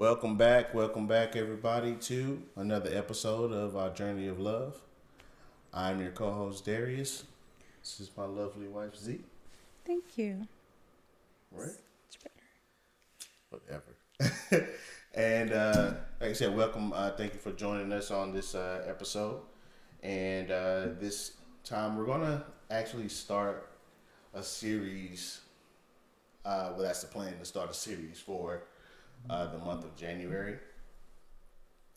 Welcome back, everybody, to another episode of Our Journey of Love. I'm your co-host, Darius. This is my lovely wife, Z. Thank you. Right? It's better. Whatever. And like I said, welcome. Thank you for joining us on this episode. And this time, we're going to actually start a series. Well, that's the plan, to start a series for the month of January.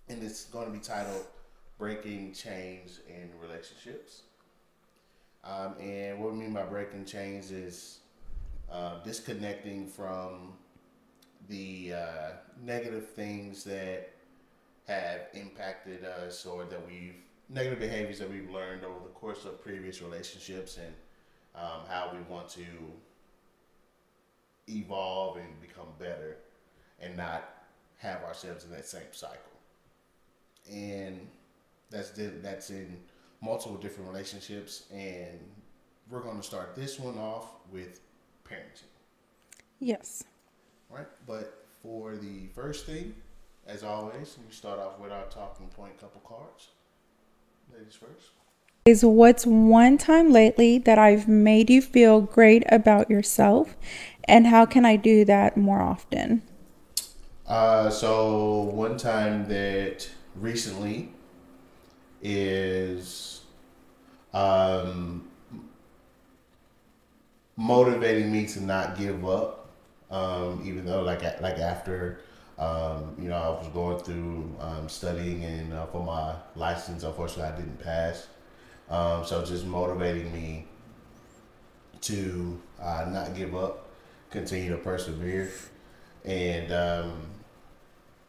And it's going to be titled Breaking Chains in Relationships. And what we mean by breaking chains is disconnecting from the negative things that have impacted us, or that we've, negative behaviors that we've learned over the course of previous relationships, and how we want to evolve and become better and not have ourselves in that same cycle. And that's in multiple different relationships, and we're going to start this one off with parenting. Yes. Right, but for the first thing, as always, we start off with our talking point couple cards. Ladies first. Is what's one time lately that I've made you feel great about yourself, and how can I do that more often? So one time that recently is motivating me to not give up, even though like after I was going through studying and for my license, unfortunately I didn't pass. So just motivating me to not give up, continue to persevere. And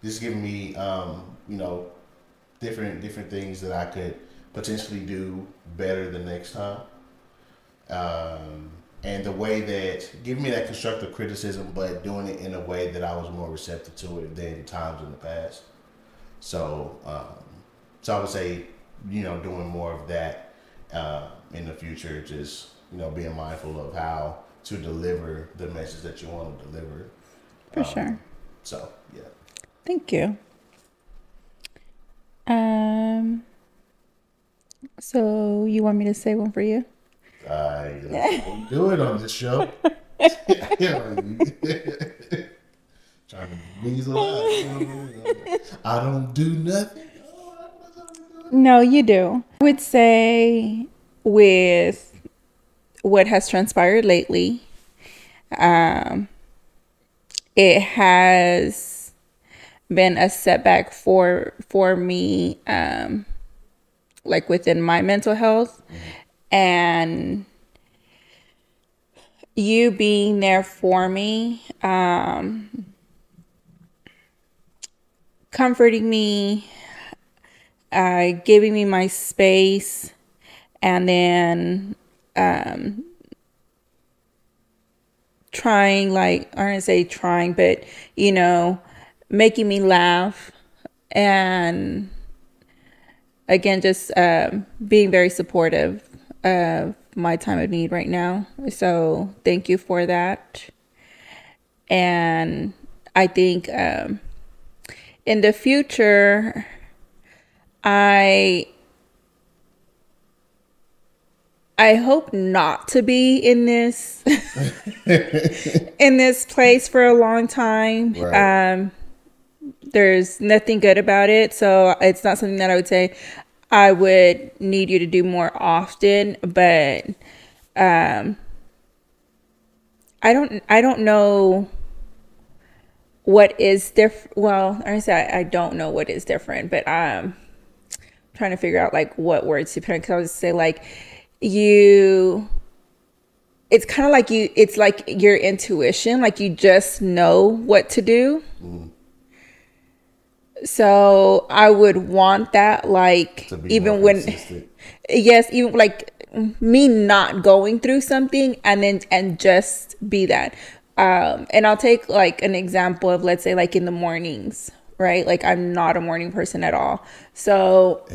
this is giving me, different things that I could potentially do better the next time. And the way that, giving me that constructive criticism, but doing it in a way that I was more receptive to it than times in the past. So, I would say, doing more of that in the future, just, being mindful of how to deliver the message that you want to deliver. For sure. So, yeah. Thank you. So you want me to say one for you? Yeah. Do it on this show. Trying to weasel out. I don't do nothing. No, you do. I would say with what has transpired lately, it has been a setback for me, like within my mental health, and you being there for me, comforting me, giving me my space, and then making me laugh, and again, just being very supportive of my time of need right now. So thank you for that. And I think in the future, I hope not to be in this in this place for a long time. Right. There's nothing good about it, so it's not something that I would say I would need you to do more often. But I don't know what is different. Well, I don't know what is different, but I'm trying to figure out what words to put in, because I would say it's like your intuition, you just know what to do. So I would want that, even when consistent. Yes, even me not going through something, and just be that. And I'll take an example of, let's say, in the mornings, right? I'm not a morning person at all. So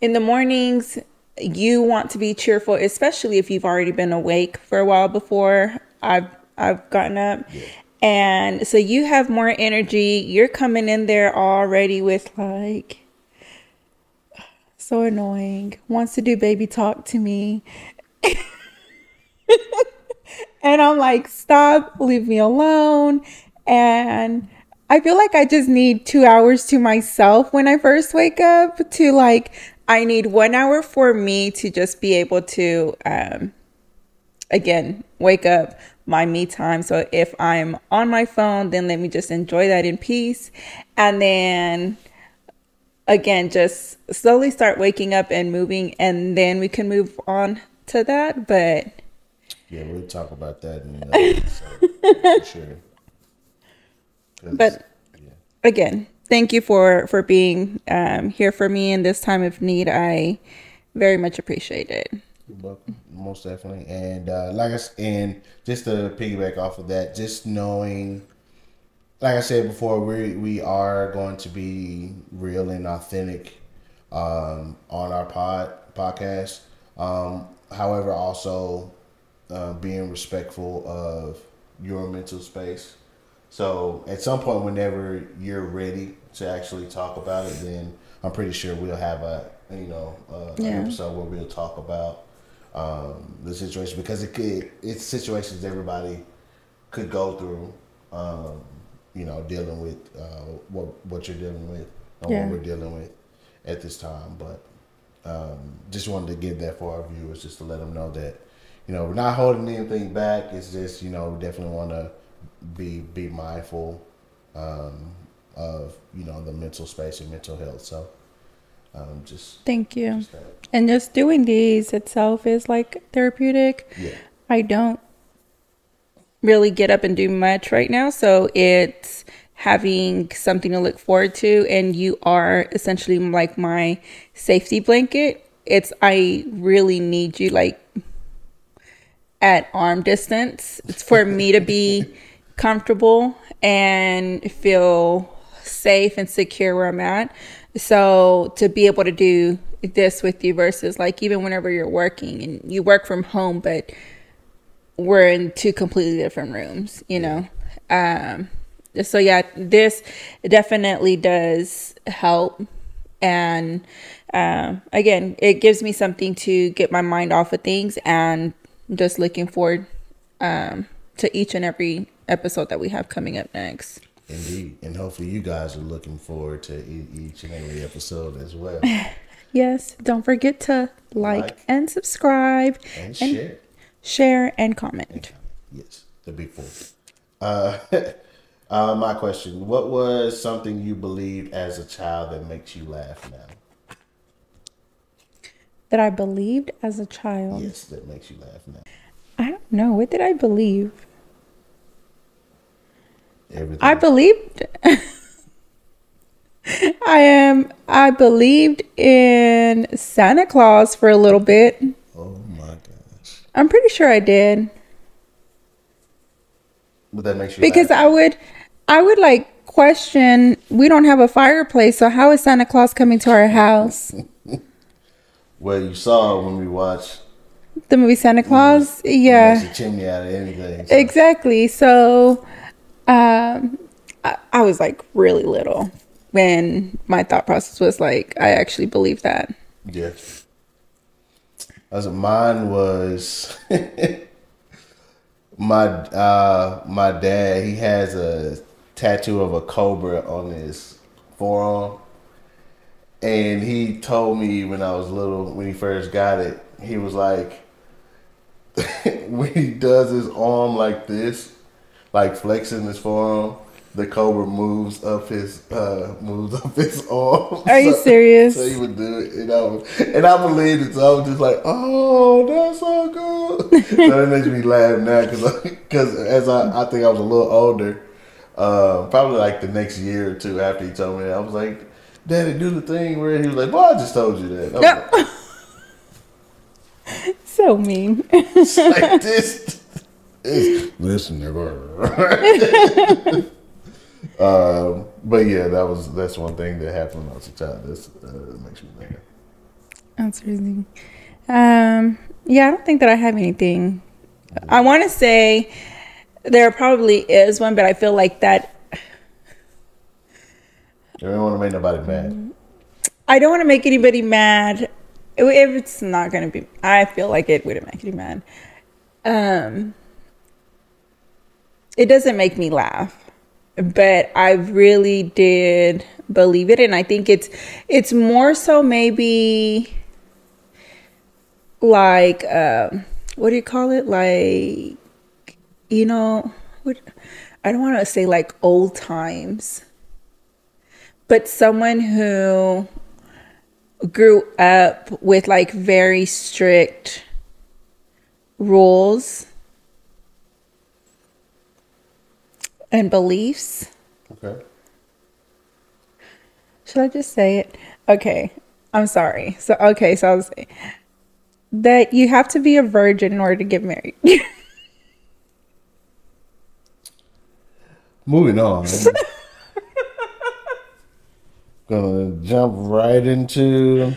in the mornings, you want to be cheerful, especially if you've already been awake for a while before I've gotten up. Yeah. And so you have more energy. You're coming in there already with like, so annoying, wants to do baby talk to me. And I'm like, stop, leave me alone. And I feel like I just need 2 hours to myself when I first wake up to like, I need 1 hour for me to just be able to, again, wake up, my me time. So if I'm on my phone, then let me just enjoy that in peace. And then again, just slowly start waking up and moving, and then we can move on to that. But yeah, we'll talk about that in another episode, for sure. But yeah, again, thank you for being here for me in this time of need. I very much appreciate it. You're welcome, most definitely. And like I said, and just to piggyback off of that, just knowing, like I said before, we are going to be real and authentic on our podcast. However, also being respectful of your mental space. So at some point, whenever you're ready to actually talk about it, then I'm pretty sure we'll have an episode where we'll talk about the situation, because it's situations everybody could go through. Dealing with what you're dealing with, or what we're dealing with at this time. But just wanted to give that for our viewers, just to let them know that we're not holding anything back. It's just we definitely want to be mindful of the mental space and mental health. So just thank you. And just doing these itself is like therapeutic. Yeah. I don't really get up and do much right now, so it's having something to look forward to, and you are essentially like my safety blanket. I really need you like at arm distance. It's for me to be comfortable and feel safe and secure where I'm at. So to be able to do this with you versus like even whenever you're working and you work from home, but we're in two completely different rooms, so yeah, this definitely does help. And again, it gives me something to get my mind off of things, and just looking forward to each and every episode that we have coming up next. Indeed. And hopefully you guys are looking forward to each and every episode as well. Yes, don't forget to like and subscribe and share and comment. Yes, the big four. My question: what was something you believed as a child that makes you laugh now? That I believed as a child? Yes, that makes you laugh now. I don't know. What did I believe? Everything. I believed. I believed in Santa Claus for a little bit. Oh my God. I'm pretty sure I did. But that makes you because laugh. I would like question. We don't have a fireplace, so how is Santa Claus coming to our house? Well, you saw when we watched the movie Santa Claus. Yeah, makes the chimney out of anything. So. Exactly. So, I was like really little when my thought process was like I actually believe that. Yeah. Mine was my dad. He has a tattoo of a cobra on his forearm, and he told me when I was little, when he first got it, he was like, when he does his arm like this, like flexing his forearm, the cobra moves up his arm. Are you serious? So he would do it, and I believed it. So I was just like, "Oh, that's so cool." So that makes me laugh now, because as I think I was a little older, probably like the next year or two after he told me that, I was like, "Daddy, do the thing where," he was like, "Well, I just told you that." No. Like, so mean. It's like this. Listen, nigga. But yeah, that's one thing that happened when I was a child. That's makes me laugh. That's really. Yeah, I don't think that I have anything. I want to say There probably is one, but I feel like that. You don't want to make nobody mad. I don't want to make anybody mad. If it's not going to be, I feel like it wouldn't make you mad. It doesn't make me laugh, but I really did believe it. And I think it's more so maybe like, what do you call it? Like, you know, what, I don't want to say like old times, but someone who grew up with like very strict rules and beliefs. Okay. Should I just say it? Okay. I'm sorry. So, okay. So I'll say that you have to be a virgin in order to get married. Moving on. Gonna jump right into.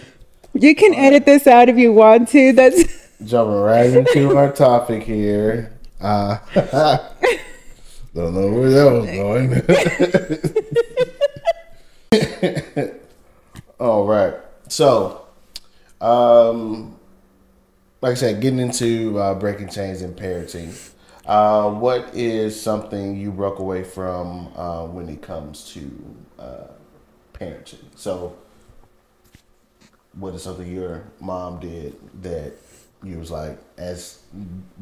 You can edit this out if you want to. That's jumping right into our topic here. Don't know where that was going. All right. So, like I said, getting into breaking chains and parenting. What is something you broke away from when it comes to parenting? So, what is something your mom did that you was like, as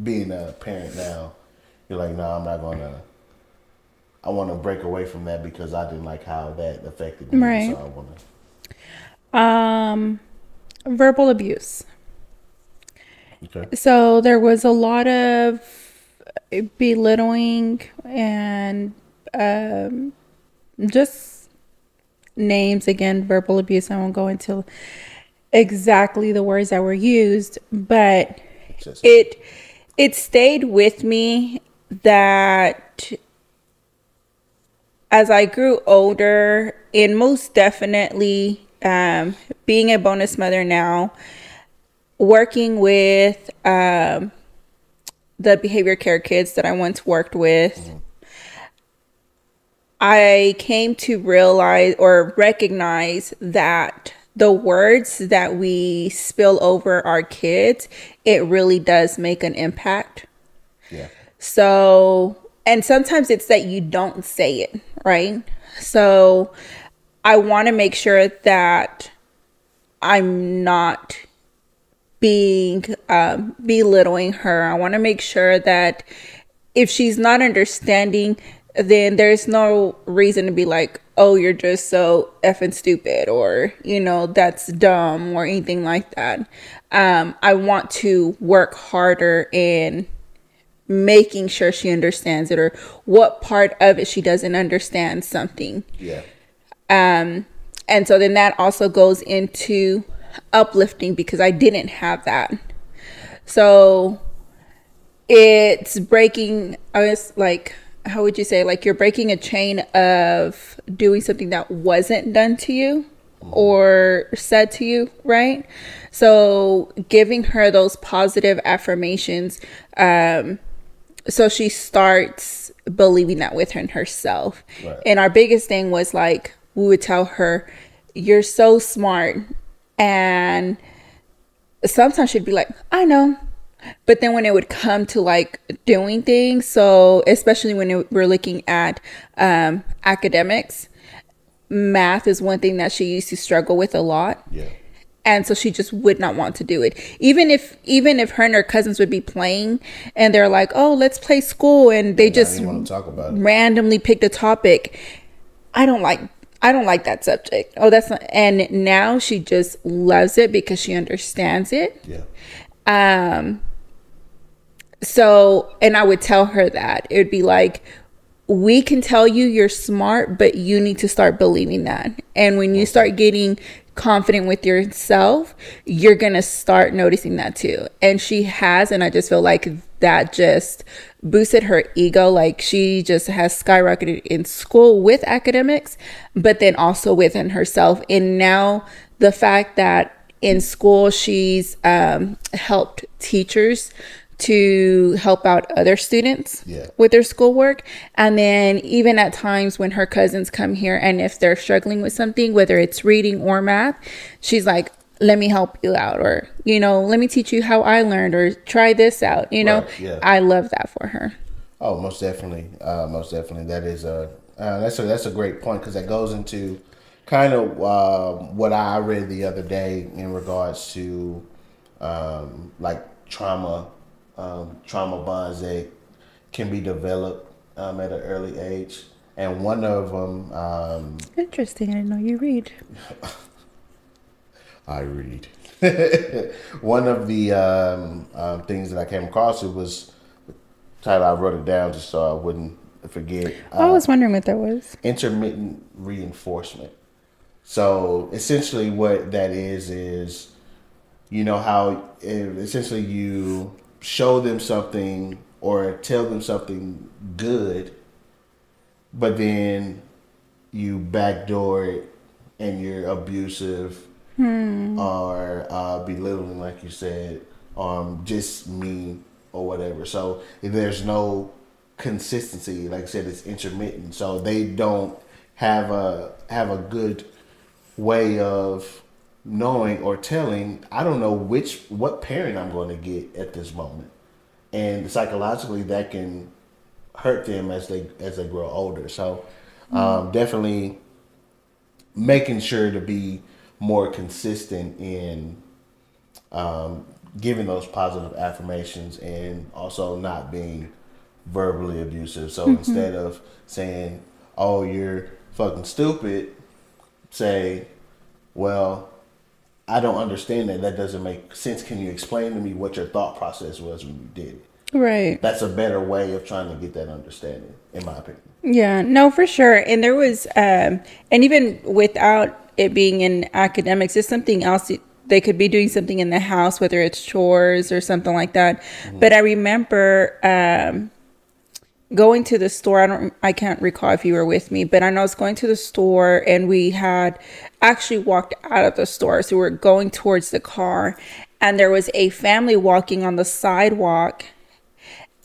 being a parent now, you're like, no, I'm not gonna. I want to break away from that because I didn't like how that affected me. Right. So I want to. Verbal abuse. Okay. So there was a lot of belittling and just. Names again, verbal abuse. I won't go into exactly the words that were used, but it stayed with me that as I grew older, and most definitely being a bonus mother now, working with the behavior care kids that I once worked with. Mm-hmm. I came to realize or recognize that the words that we spill over our kids, it really does make an impact. Yeah. So, and sometimes it's that you don't say it, right? So I want to make sure that I'm not being, belittling her. I want to make sure that if she's not understanding, then there's no reason to be like, oh, you're just so effing stupid, or, you know, that's dumb, or anything like that. I want to work harder in making sure she understands it, or what part of it she doesn't understand something. Yeah. And so then that also goes into uplifting, because I didn't have that. So it's breaking, I was like, how would you say, like you're breaking a chain of doing something that wasn't done to you or said to you, right? So giving her those positive affirmations, so she starts believing that within herself. Right. And our biggest thing was like, we would tell her, you're so smart. And sometimes she'd be like, I know. But then when it would come to like doing things, so especially when we're looking at academics, math is one thing that she used to struggle with a lot. Yeah. And so she just would not want to do it. Even if her and her cousins would be playing and they're like, oh, let's play school. And they just randomly picked a topic. I don't like that subject. Oh, that's not. And now she just loves it because she understands it. Yeah. So, and I would tell her that it would be like, we can tell you you're smart, but you need to start believing that. And when you start getting confident with yourself, you're going to start noticing that too. And she has, and I just feel like that just boosted her ego. Like she just has skyrocketed in school with academics, but then also within herself. And now the fact that in school, she's helped teachers to help out other students with their schoolwork. And then even at times when her cousins come here and if they're struggling with something, whether it's reading or math, she's like, let me help you out, or, you know, let me teach you how I learned, or try this out, you know. Right, yeah. I love that for her. Oh, most definitely. Most definitely. That is that's a great point, because that goes into kind of what I read the other day in regards to like trauma bonds that can be developed at an early age. And one of them... interesting. I didn't know you read. I read. One of the things that I came across, it was... I wrote it down just so I wouldn't forget. I was wondering what that was. Intermittent reinforcement. So essentially what that is, you know, how essentially you show them something or tell them something good, but then you backdoor it and you're abusive or belittling, like you said, just mean or whatever. So if there's no consistency, like I said, it's intermittent. So they don't have a good way of knowing or telling, I don't know what parent I'm going to get at this moment. And psychologically that can hurt them as they grow older. So definitely making sure to be more consistent in giving those positive affirmations, and also not being verbally abusive. So instead of saying, oh, you're fucking stupid, say, well, I don't understand that. That doesn't make sense. Can you explain to me what your thought process was when you did it? Right. That's a better way of trying to get that understanding, in my opinion. Yeah, no, for sure. And there was, and even without it being in academics, there's something else they could be doing something in the house, whether it's chores or something like that. But I remember going to the store. I can't recall if you were with me, but I know I was going to the store, and we had actually walked out of the store. So we were going towards the car, and there was a family walking on the sidewalk,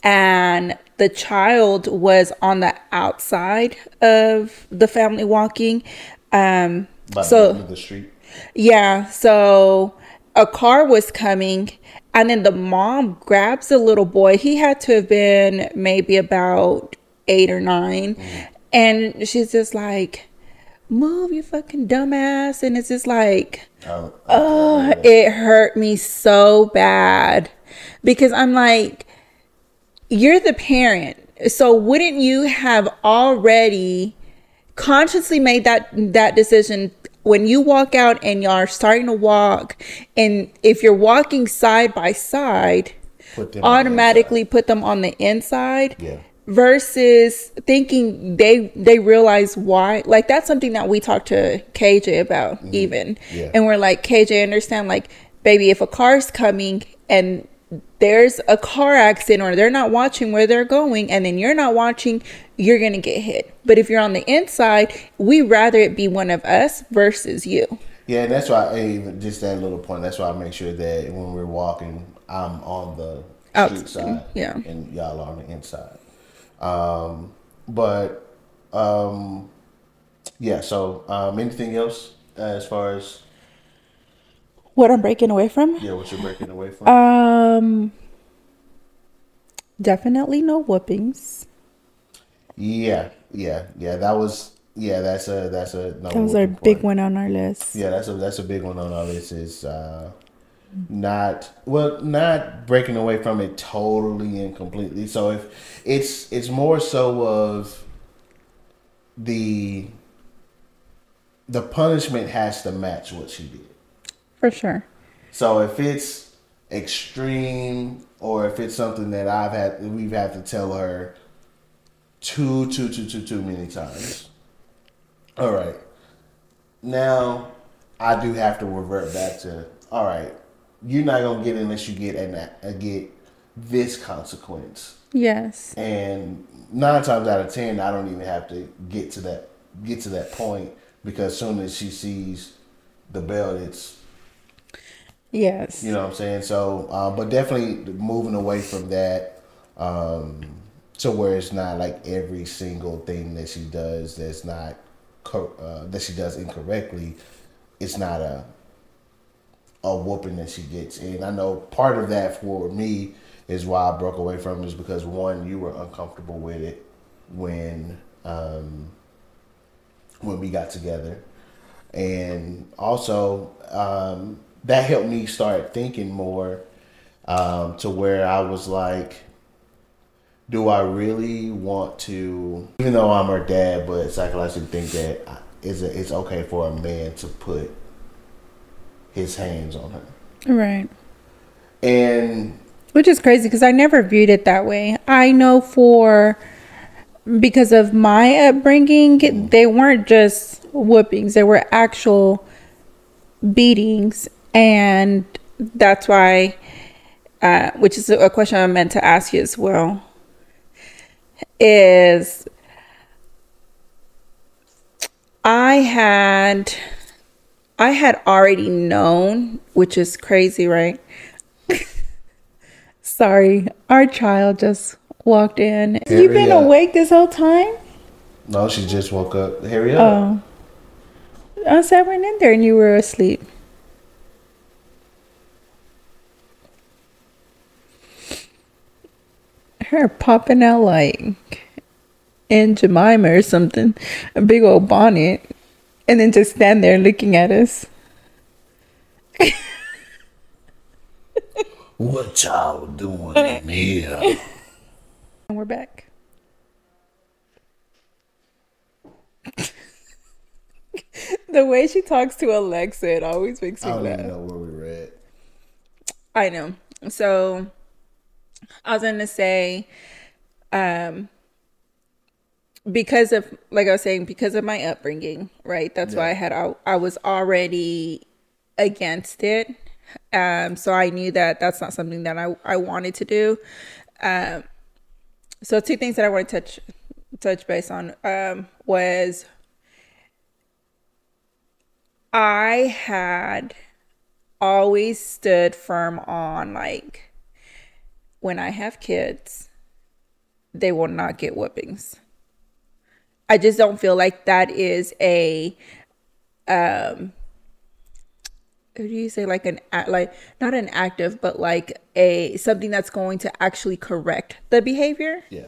and the child was on the outside of the family walking. By the end of the street. Yeah, so a car was coming, and then the mom grabs the little boy. He had to have been maybe about 8 or 9. And she's just like, move, you fucking dumbass. And it's just like, oh, it hurt me so bad, because I'm like, you're the parent. So wouldn't you have already consciously made that decision? When you walk out and you're starting to walk, and if you're walking side by side, automatically put them on the inside, versus thinking they realize why. Like, that's something that we talked to KJ about even. Yeah. And we're like, KJ, understand, like, baby, if a car's coming and there's a car accident, or they're not watching where they're going, and then you're not watching, you're going to get hit. But if you're on the inside, we rather it be one of us versus you. Yeah, that's why, just that little point, that's why I make sure that when we're walking, I'm on the outside, and y'all are on the inside. Anything else as far as what I'm breaking away from? Yeah, what you're breaking away from? Definitely no whoopings. Yeah. That was our big one on our list. Yeah, that's a big one on our list. Is not breaking away from it totally and completely. So if it's more so of the punishment has to match what she did. For sure. So if it's extreme, or if it's something that we've had to tell her too many times. All right. Now I do have to revert back to, all right, you're not gonna get it unless you get this consequence. Yes. And 9 times out of 10, I don't even have to get to that point, because as soon as she sees the bell, it's Yes. You know what I'm saying? So, but definitely moving away from that to where it's not like every single thing that she does that's not, that she does incorrectly, it's not a whooping that she gets. And I know part of that for me is why I broke away from it is because, one, you were uncomfortable with it when we got together. And also, that helped me start thinking more to where I was like, do I really want to, even though I'm her dad, but psychologically think that it's okay for a man to put his hands on her. Right. And which is crazy because I never viewed it that way. I know because of my upbringing, mm-hmm. they weren't just whoopings. They were actual beatings. And that's why, which is a question I meant to ask you as well, is I had already known, which is crazy, right? Sorry, our child just walked in. You've been awake this whole time? No, she just woke up. Hurry up. Oh. I said I went in there and you were asleep. Her popping out like Aunt Jemima or something, a big old bonnet, and then just stand there looking at us. What y'all doing in here? And we're back. The way she talks to Alexa, it always makes me laugh. I don't even know where we were at. I know. So I was gonna say, because of, like I was saying, because of my upbringing, right? That's why I was already against it. So I knew that that's not something that I wanted to do. So two things that I want to touch base on was I had always stood firm on like, when I have kids, they will not get whoopings. I just don't feel like that is a, what do you say? Like an act, like not an active, but like a, something that's going to actually correct the behavior. Yeah.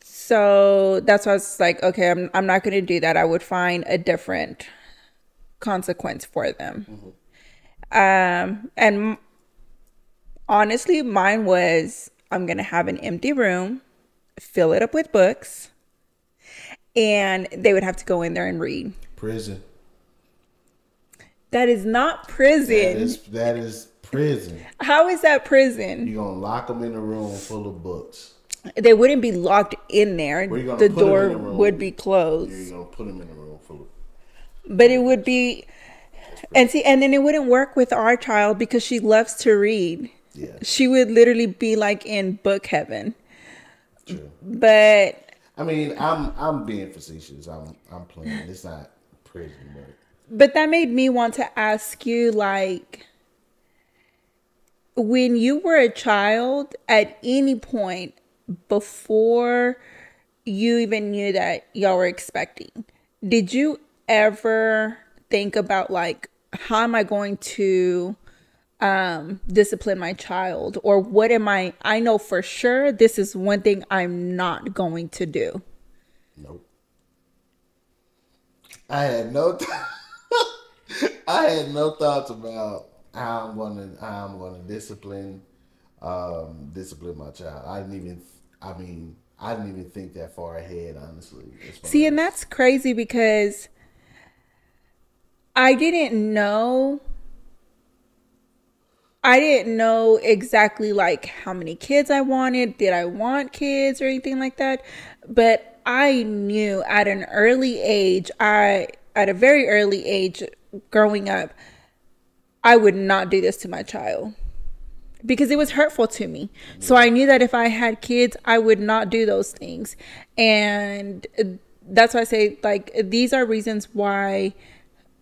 So that's why I was like, okay, I'm not going to do that. I would find a different consequence for them. Mm-hmm. And honestly, mine was, I'm gonna have an empty room, fill it up with books, and they would have to go in there and read. Prison. That is not prison. That is prison. How is that prison? You're gonna lock them in a room full of books. They wouldn't be locked in there. The door would be closed. You're gonna put them in a room full of. But it would be, and then it wouldn't work with our child because she loves to read. Yeah. She would literally be like in book heaven. True. But I mean, I'm being facetious. I'm playing. It's not prison, but that made me want to ask you, like, when you were a child, at any point before you even knew that y'all were expecting, did you ever think about like, how am I going to discipline my child, or what am I know for sure this is one thing I'm not going to do? Nope. I had no thoughts about how I'm gonna discipline my child. I didn't even think that far ahead, honestly. See, and that's crazy because I didn't know exactly like how many kids I wanted. Did I want kids or anything like that? But I knew at an early age, at a very early age growing up, I would not do this to my child because it was hurtful to me. So I knew that if I had kids, I would not do those things. And that's why I say, like, these are reasons why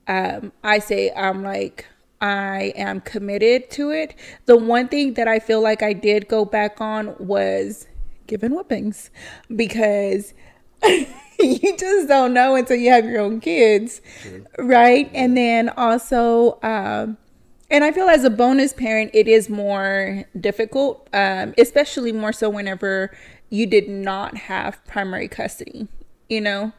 I say I'm like, I am committed to it. The one thing that I feel like I did go back on was giving whippings, because you just don't know until you have your own kids, right? And then also, and I feel as a bonus parent, it is more difficult, especially more so whenever you did not have primary custody, you know?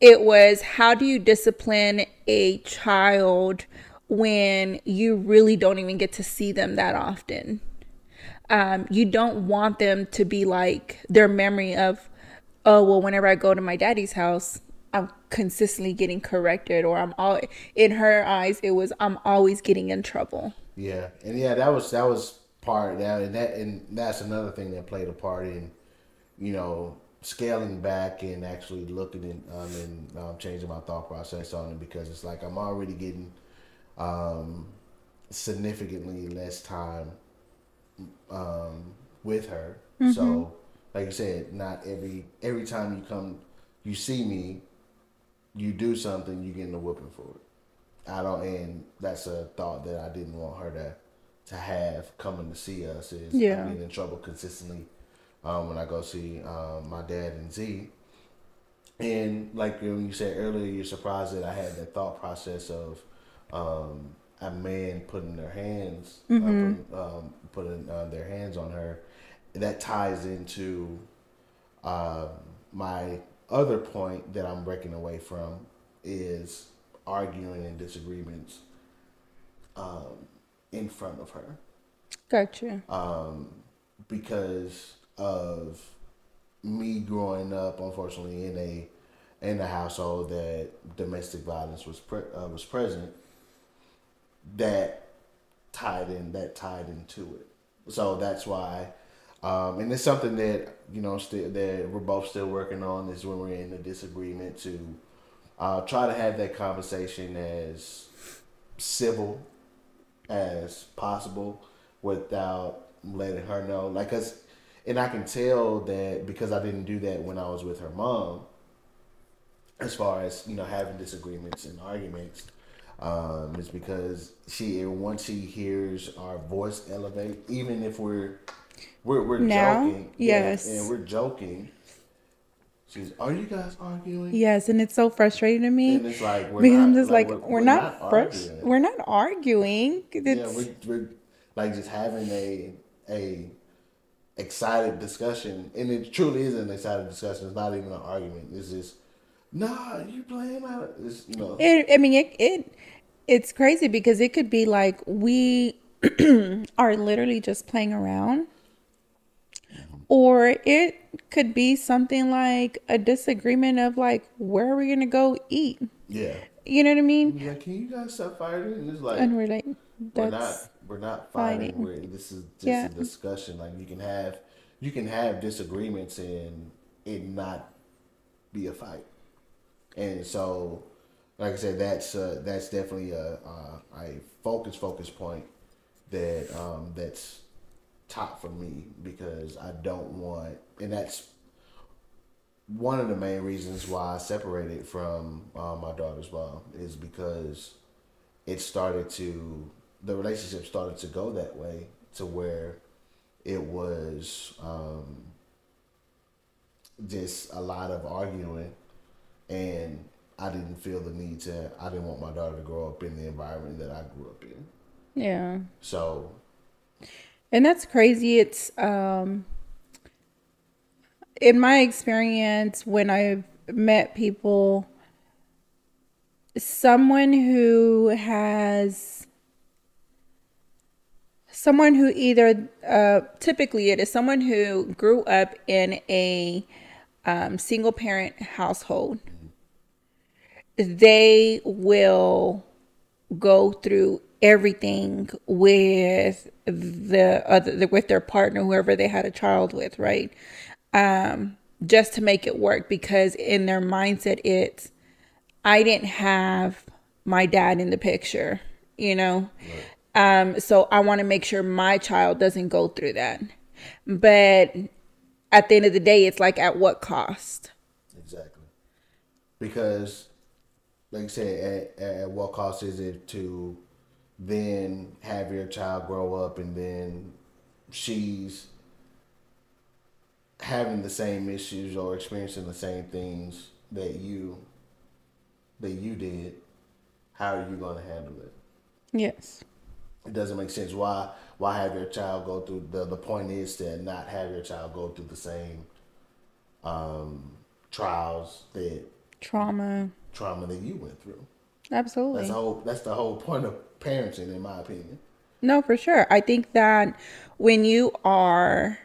It was, how do you discipline a child when you really don't even get to see them that often? You don't want them to be like their memory of, oh, well, whenever I go to my daddy's house, I'm consistently getting corrected, or I'm all, in her eyes, it was, I'm always getting in trouble. Yeah. And yeah, that was part of that. And that's another thing that played a part in, you know, scaling back and actually looking and changing my thought process on it, because it's like, I'm already getting significantly less time with her. Mm-hmm. So like you said, not every time you come, you see me, you do something, you get in the whooping for it. And that's a thought that I didn't want her to have coming to see us, is yeah. I'm getting in trouble consistently when I go see my dad and Z. And like when you said earlier, you're surprised that I had that thought process of a man putting their hands, mm-hmm. putting their hands on her. That ties into my other point that I'm breaking away from, is arguing and disagreements in front of her. Gotcha. Because of me growing up, unfortunately, in a household that domestic violence was present, that tied into it. So that's why. And it's something that, you know, that we're both still working on, is when we're in a disagreement to try to have that conversation as civil as possible without letting her know. Like us, and I can tell that, because I didn't do that when I was with her mom, as far as, you know, having disagreements and arguments, is because once she hears our voice elevate, even if we're now, joking. Yes. And we're joking. She's, are you guys arguing? Yes. And it's so frustrating to me. And it's like, we're not arguing. It's, yeah, we're like just having a excited discussion. And it truly is an excited discussion. It's not even an argument. It's just, nah, you playing out. It's, you know. It's crazy, because it could be like, we are literally just playing around. Or it could be something like a disagreement of like, where are we going to go eat? Yeah. You know what I mean? Yeah. Can you guys stop fighting? And it's like, and we're like, we're not fighting. This is just a discussion. Like, you can have disagreements and it not be a fight. And so, like I said, that's definitely a focus point that, that's top for me, because I don't want, and that's one of the main reasons why I separated from my daughter's mom, is because the relationship started to go that way, to where it was just a lot of arguing, and I didn't feel the need to, I didn't want my daughter to grow up in the environment that I grew up in. Yeah. So. And that's crazy. It's, in my experience, when I've met people, typically it is someone who grew up in a single parent household. They will go through everything with with their partner, whoever they had a child with, right? Just to make it work, because in their mindset, it's, I didn't have my dad in the picture, you know? Right. So I want to make sure my child doesn't go through that. But at the end of the day, it's like, at what cost? Exactly. Because, like you said, at what cost is it to then have your child grow up and then she's having the same issues or experiencing the same things that you did? How are you going to handle it? Yes. It doesn't make sense. Why have your child go through the point is to not have your child go through the same trials that trauma that you went through. Absolutely. That's the whole point of parenting, in my opinion. No, for sure. I think that when you are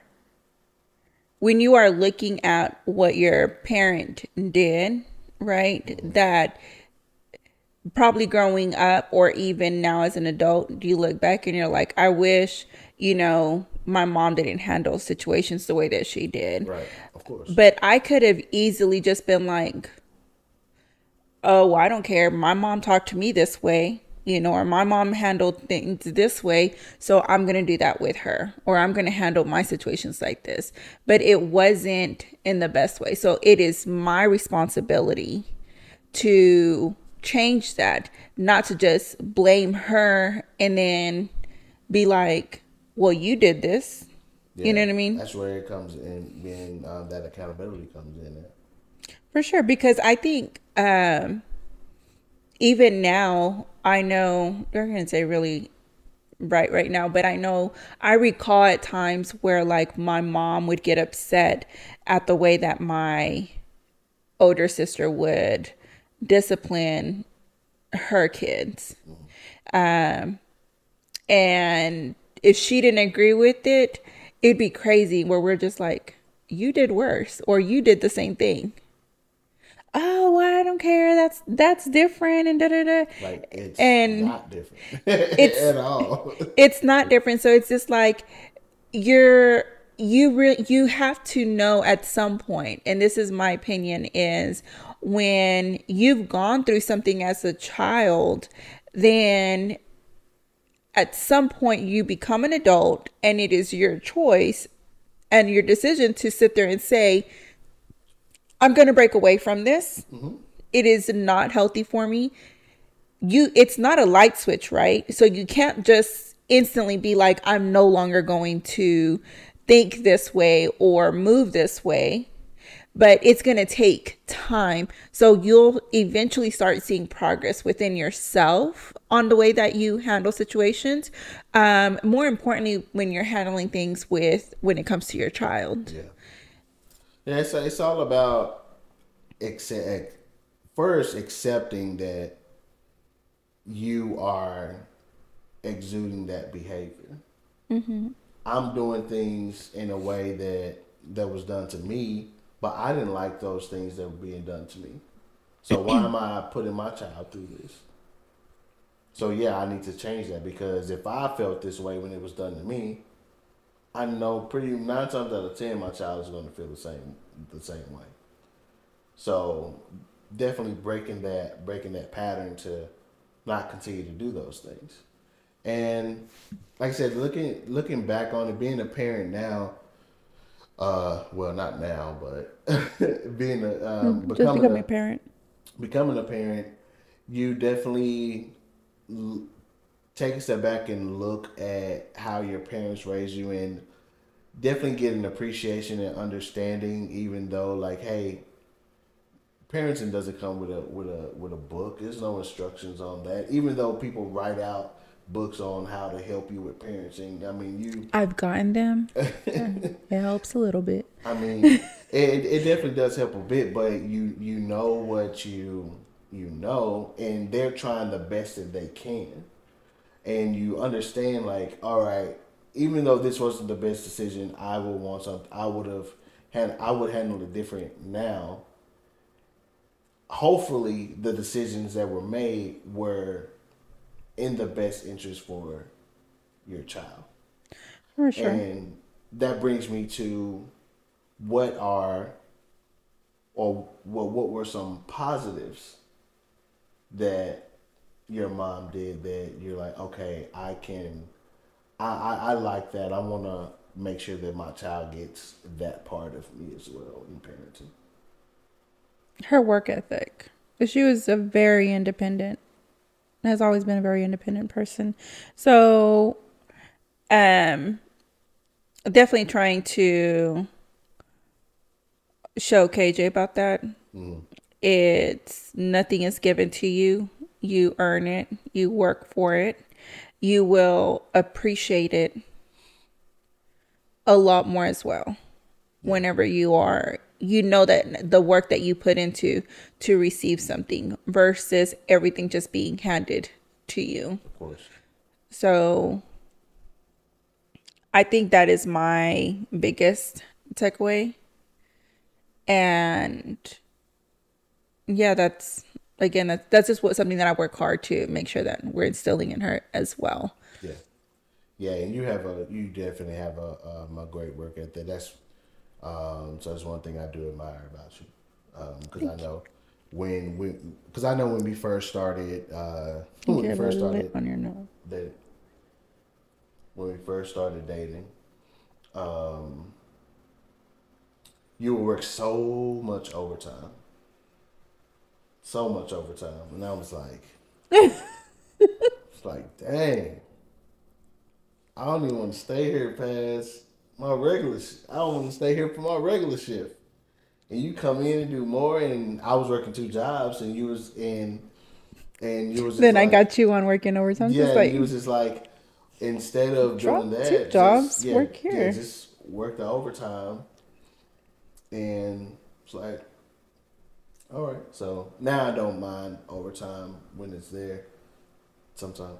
looking at what your parent did, right? Mm-hmm. That probably growing up or even now as an adult, you look back and you're like, I wish, my mom didn't handle situations the way that she did. Right, of course. But I could have easily just been like, oh, well, I don't care. My mom talked to me this way, or my mom handled things this way, so I'm going to do that with her, or I'm going to handle my situations like this. But it wasn't in the best way. So it is my responsibility to change that, not to just blame her and then be like, well, you did this. Yeah, you know what I mean? That's where it comes in, being that accountability comes in at. For sure, because I think even now, I know you're going to say really right now, but I recall at times where like my mom would get upset at the way that my older sister would discipline her kids. And if she didn't agree with it, it'd be crazy where we're just like, you did worse, or you did the same thing. Oh, well, I don't care. That's different, and da da da. Like, it's not different. It's at all. It's not different. So it's just like you have to know at some point, and this is my opinion, is when you've gone through something as a child, then at some point you become an adult, and it is your choice and your decision to sit there and say, I'm going to break away from this. Mm-hmm. It is not healthy for me. It's not a light switch, right? So you can't just instantly be like, I'm no longer going to think this way or move this way, but it's going to take time. So you'll eventually start seeing progress within yourself on the way that you handle situations. More importantly, when you're handling things when it comes to your child. Yeah. Yeah, so it's all about first accepting that you are exuding that behavior. Mm-hmm. I'm doing things in a way that was done to me, but I didn't like those things that were being done to me. So why am I putting my child through this? So yeah, I need to change that, because if I felt this way when it was done to me, I know 9 times out of 10 my child is going to feel the same way. So definitely breaking that pattern to not continue to do those things. And like I said, looking back on it, being a parent now, well, not now, but becoming a parent, you definitely take a step back and look at how your parents raised you, and definitely get an appreciation and understanding, even though, like, hey, parenting doesn't come with a book. There's no instructions on that. Even though people write out books on how to help you with parenting. I mean, I've gotten them. It helps a little bit. I mean, it definitely does help a bit, but you know what you know, and they're trying the best that they can. And you understand, like, all right, even though this wasn't the best decision, I would handle it different now. Hopefully, the decisions that were made were in the best interest for your child. For sure. And that brings me to what were some positives that your mom did that you're like, okay, I like that. I want to make sure that my child gets that part of me as well in parenting. her work ethic. She was a very independent, has always been a very independent person. So, definitely trying to show KJ about that. Mm. It's nothing is given to you. You earn it. You work for it. You will appreciate it a lot more as well. Whenever you are, you know that the work that you put into to receive something versus everything just being handed to you. Of course. So I think that is my biggest takeaway. And yeah, that's, again, that's just what, something that I work hard to make sure that we're instilling in her as well. Yeah. Yeah. And you have a great work ethic. That's, so that's one thing I do admire about you. Because I know when we first started, when we first started dating, you would work so much overtime. And I was like, it's like, dang, I don't even want to stay here past my regular shift. I don't want to stay here for my regular shift. And you come in and do more, and I was working 2 jobs, and you was. Then like, I got you on working overtime. Yeah, like, you was just like, instead of doing that, 2 jobs, yeah, work here. Yeah, just work the overtime. And it's like, all right. So now I don't mind overtime when it's there sometimes.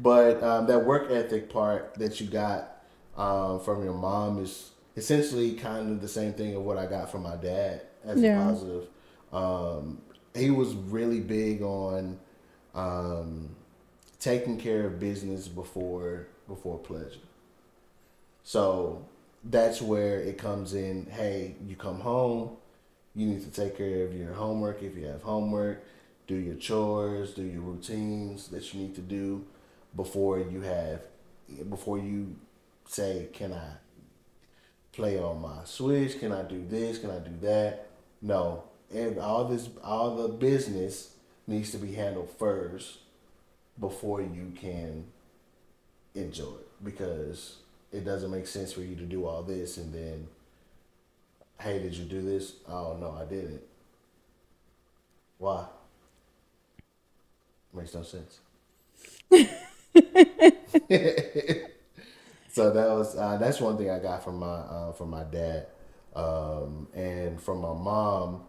But that work ethic part that you got from your mom is essentially kind of the same thing of what I got from my dad as a positive. He was really big on taking care of business before pleasure. So that's where it comes in. Hey, you come home, you need to take care of your homework if you have homework, do your chores, do your routines that you need to do before you say, can I play on my Switch? Can I do this? Can I do that? No. And all the business needs to be handled first before you can enjoy it, because it doesn't make sense for you to do all this and then, hey, did you do this? Oh, no, I didn't. Why? Makes no sense. So that was that's one thing I got from my dad, and from my mom.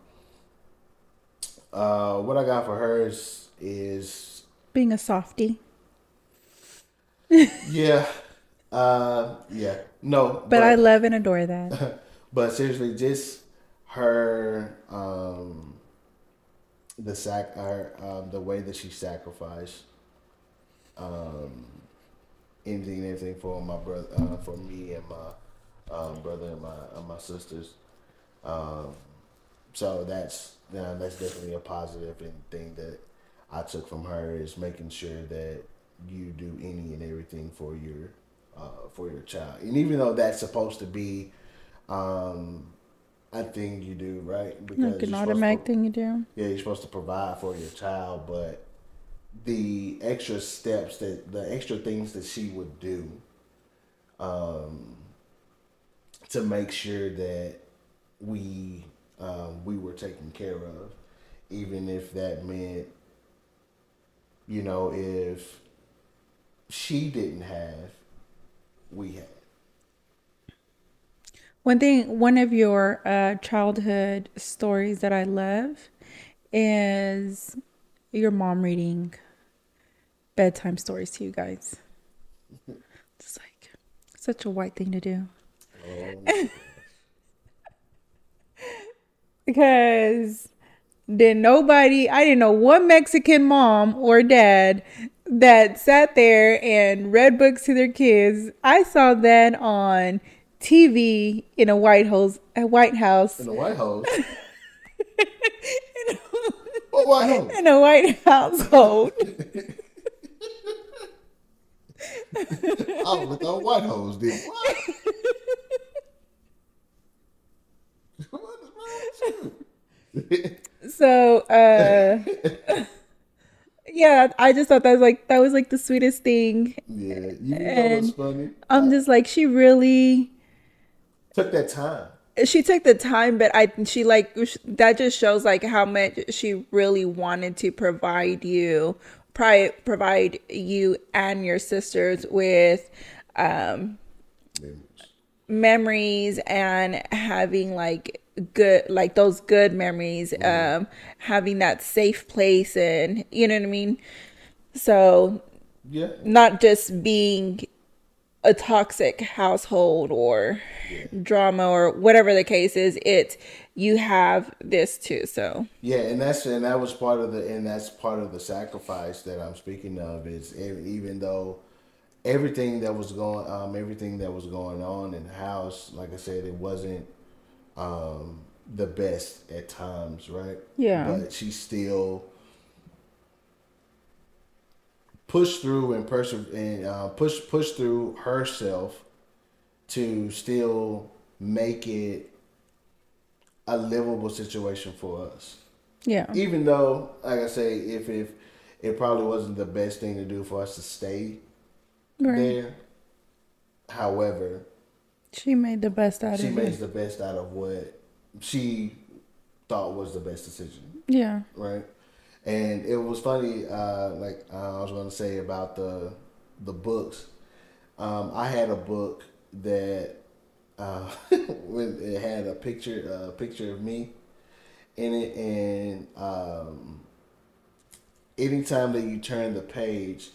What I got for hers is being a softie. Yeah. But I love and adore that. But seriously, just her the way that she sacrificed anything and everything for my brother, for me and my brother and my sisters. So that's definitely a positive, and thing that I took from her is making sure that you do any and everything for your child. And even though that's supposed to be a thing you do, right? Because like an automatic thing you do. Yeah, you're supposed to provide for your child, but the extra steps, the extra things that she would do to make sure that we were taken care of, even if that meant, you know, if she didn't have, we had. One of your childhood stories that I love is your mom reading bedtime stories to you guys. It's like such a white thing to do. Oh. Because I didn't know one Mexican mom or dad that sat there and read books to their kids. I saw that on TV in a White House. In a White House? In a white household. I was with all white hoes, dude. What? What the So, yeah, I just thought that was like the sweetest thing. Yeah, you know what's funny? I'm just like, she really took that time. She took the time, but that just shows like how much she really wanted to provide you and your sisters with memories and having like good, like those good memories, having that safe place, and you know what I mean? So yeah, not just being a toxic household or drama or whatever the case is, you have this too. So yeah, and that's part of the sacrifice that I'm speaking of, is even though everything that was going on in the house, like I said, it wasn't the best at times, right? Yeah. But she still pushed through and pushed through herself to still make it a livable situation for us. Yeah. Even though, like I say, if it probably wasn't the best thing to do for us to stay there, however, she made the best out of what she thought was the best decision. Yeah. Right. And it was funny, I was going to say about the books. I had a book that it had a picture of me in it, and anytime that you turn the page,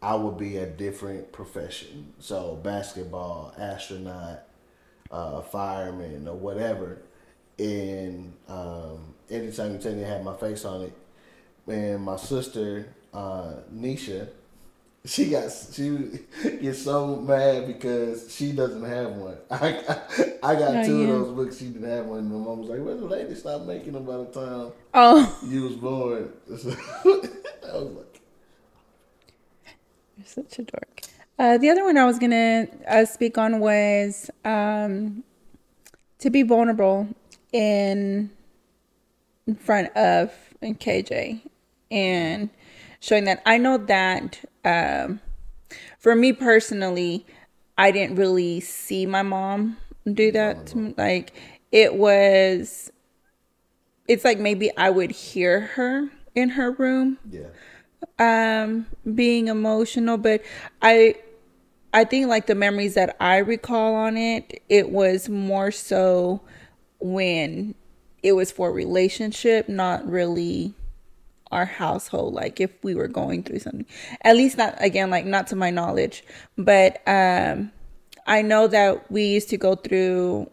I would be a different profession. So basketball, astronaut, fireman, or whatever. And anytime you turn it had my face on it. And my sister, Nisha, she gets so mad because she doesn't have one. I got two of those books. She didn't have one. And my mom was like, "Well, the lady stopped making them by the time you was born." So I was like, "You're such a dork." The other one I was gonna speak on was to be vulnerable in front of KJ. And showing that, I know that for me personally, I didn't really see my mom do that to me. Like, it's like maybe I would hear her in her room, being emotional, but I think like the memories that I recall on it, it was more so when it was for relationship, not really our household, like if we were going through something, at least not, again, like not to my knowledge. But I know that we used to go to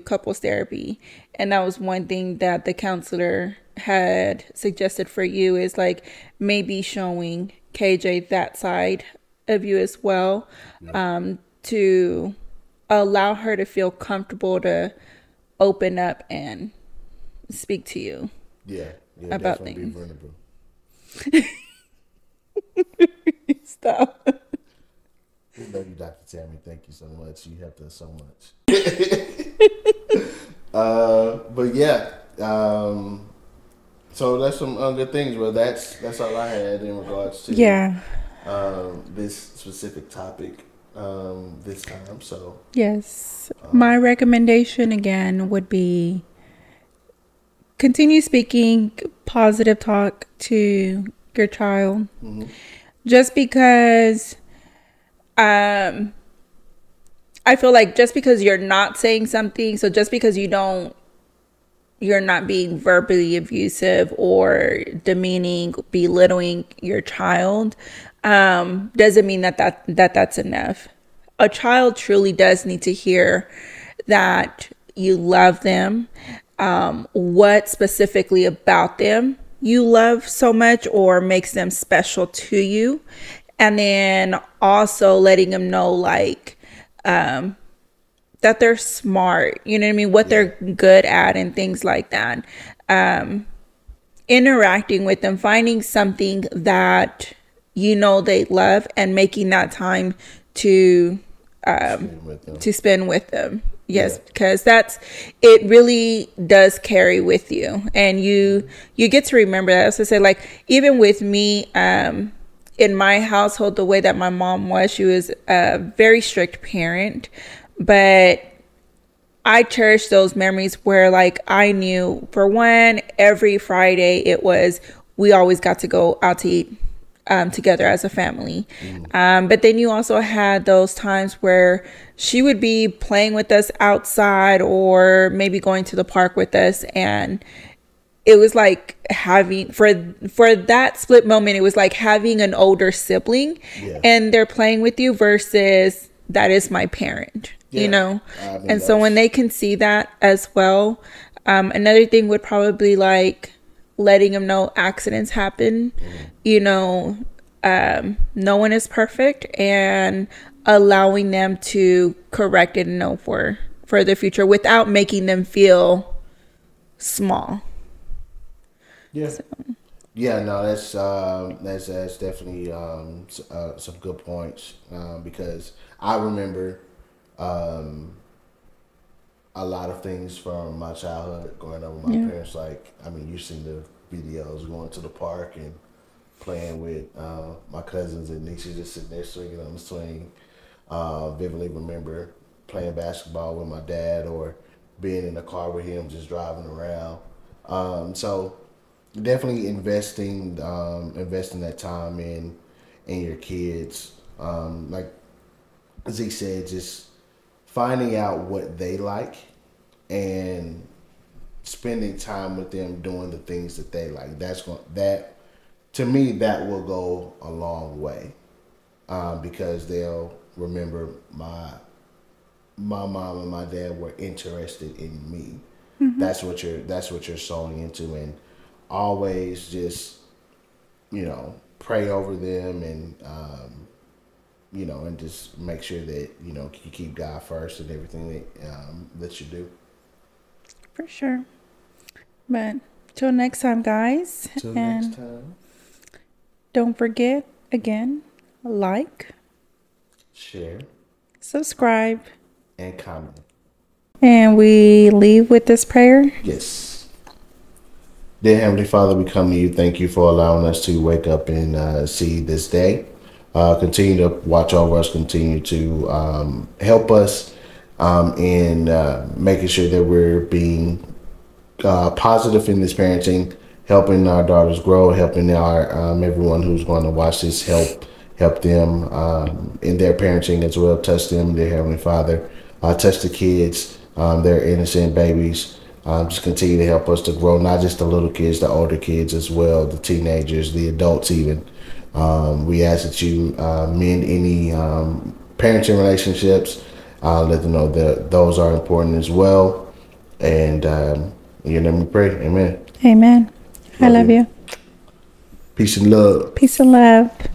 couples therapy, and that was one thing that the counselor had suggested for you, is like maybe showing KJ that side of you as well, to allow her to feel comfortable to open up and speak to you. Yeah, about things. Stop. We love you, Dr. Tammy. Thank you so much. You helped us so much. But yeah, so that's some other things. Well, that's all I had in regards to this specific topic this time. So yes, my recommendation again would be, continue speaking positive talk to your child. Mm-hmm. Just because I feel like just because you're not saying something, so just because you're not being verbally abusive or demeaning, belittling your child, doesn't mean that's enough. A child truly does need to hear that you love them. What specifically about them you love so much or makes them special to you. And then also letting them know, like, that they're smart, you know what I mean? What they're good at and things like that. Interacting with them, finding something that you know they love and making that time to spend with them. Yes, yeah. Because it really does carry with you, and you get to remember that. As I say, like, even with me, in my household, the way that my mom was, she was a very strict parent, but I cherish those memories where, like, I knew, for one, every Friday we always got to go out to eat together as a family. But then you also had those times where she would be playing with us outside, or maybe going to the park with us, and it was like having, for that split moment, it was like having an older sibling, yeah, and they're playing with you versus that is my parent. Yeah, you know, and so when they can see that as well, another thing would probably like letting them know accidents happen, you know, no one is perfect, and allowing them to correct it and know for the future without making them feel small. Yeah. So. Yeah, no, that's definitely some good points, because I remember a lot of things from my childhood growing up with my parents. Like, I mean, you've seen the videos, going to the park and playing with my cousins and nieces, just sitting there swinging on the swing. Vividly remember playing basketball with my dad, or being in the car with him, just driving around. So definitely investing that time in your kids. Like Zeke said, just finding out what they like and spending time with them doing the things that they like. That to me, that will go a long way, because they'll remember my mom and my dad were interested in me. Mm-hmm. That's what you're sowing into, and always just, you know, pray over them, and you know, and just make sure that, you know, you keep God first and everything that you do. For sure. But till next time, guys. Till next time. Don't forget, again, like, share, subscribe, and comment. And we leave with this prayer. Yes. Dear Heavenly Father, we come to you. Thank you for allowing us to wake up and see this day. Continue to watch over us, continue to help us in making sure that we're being positive in this parenting, helping our daughters grow, helping our everyone who's going to watch this, help them in their parenting as well. Touch them, dear Heavenly Father. Touch the kids, their innocent babies. Just continue to help us to grow, not just the little kids, the older kids as well, the teenagers, the adults even. We ask that you mend any parenting relationships. Let them know that those are important as well. And in your name we pray. Amen. Amen. I love you. Peace and love. Peace and love.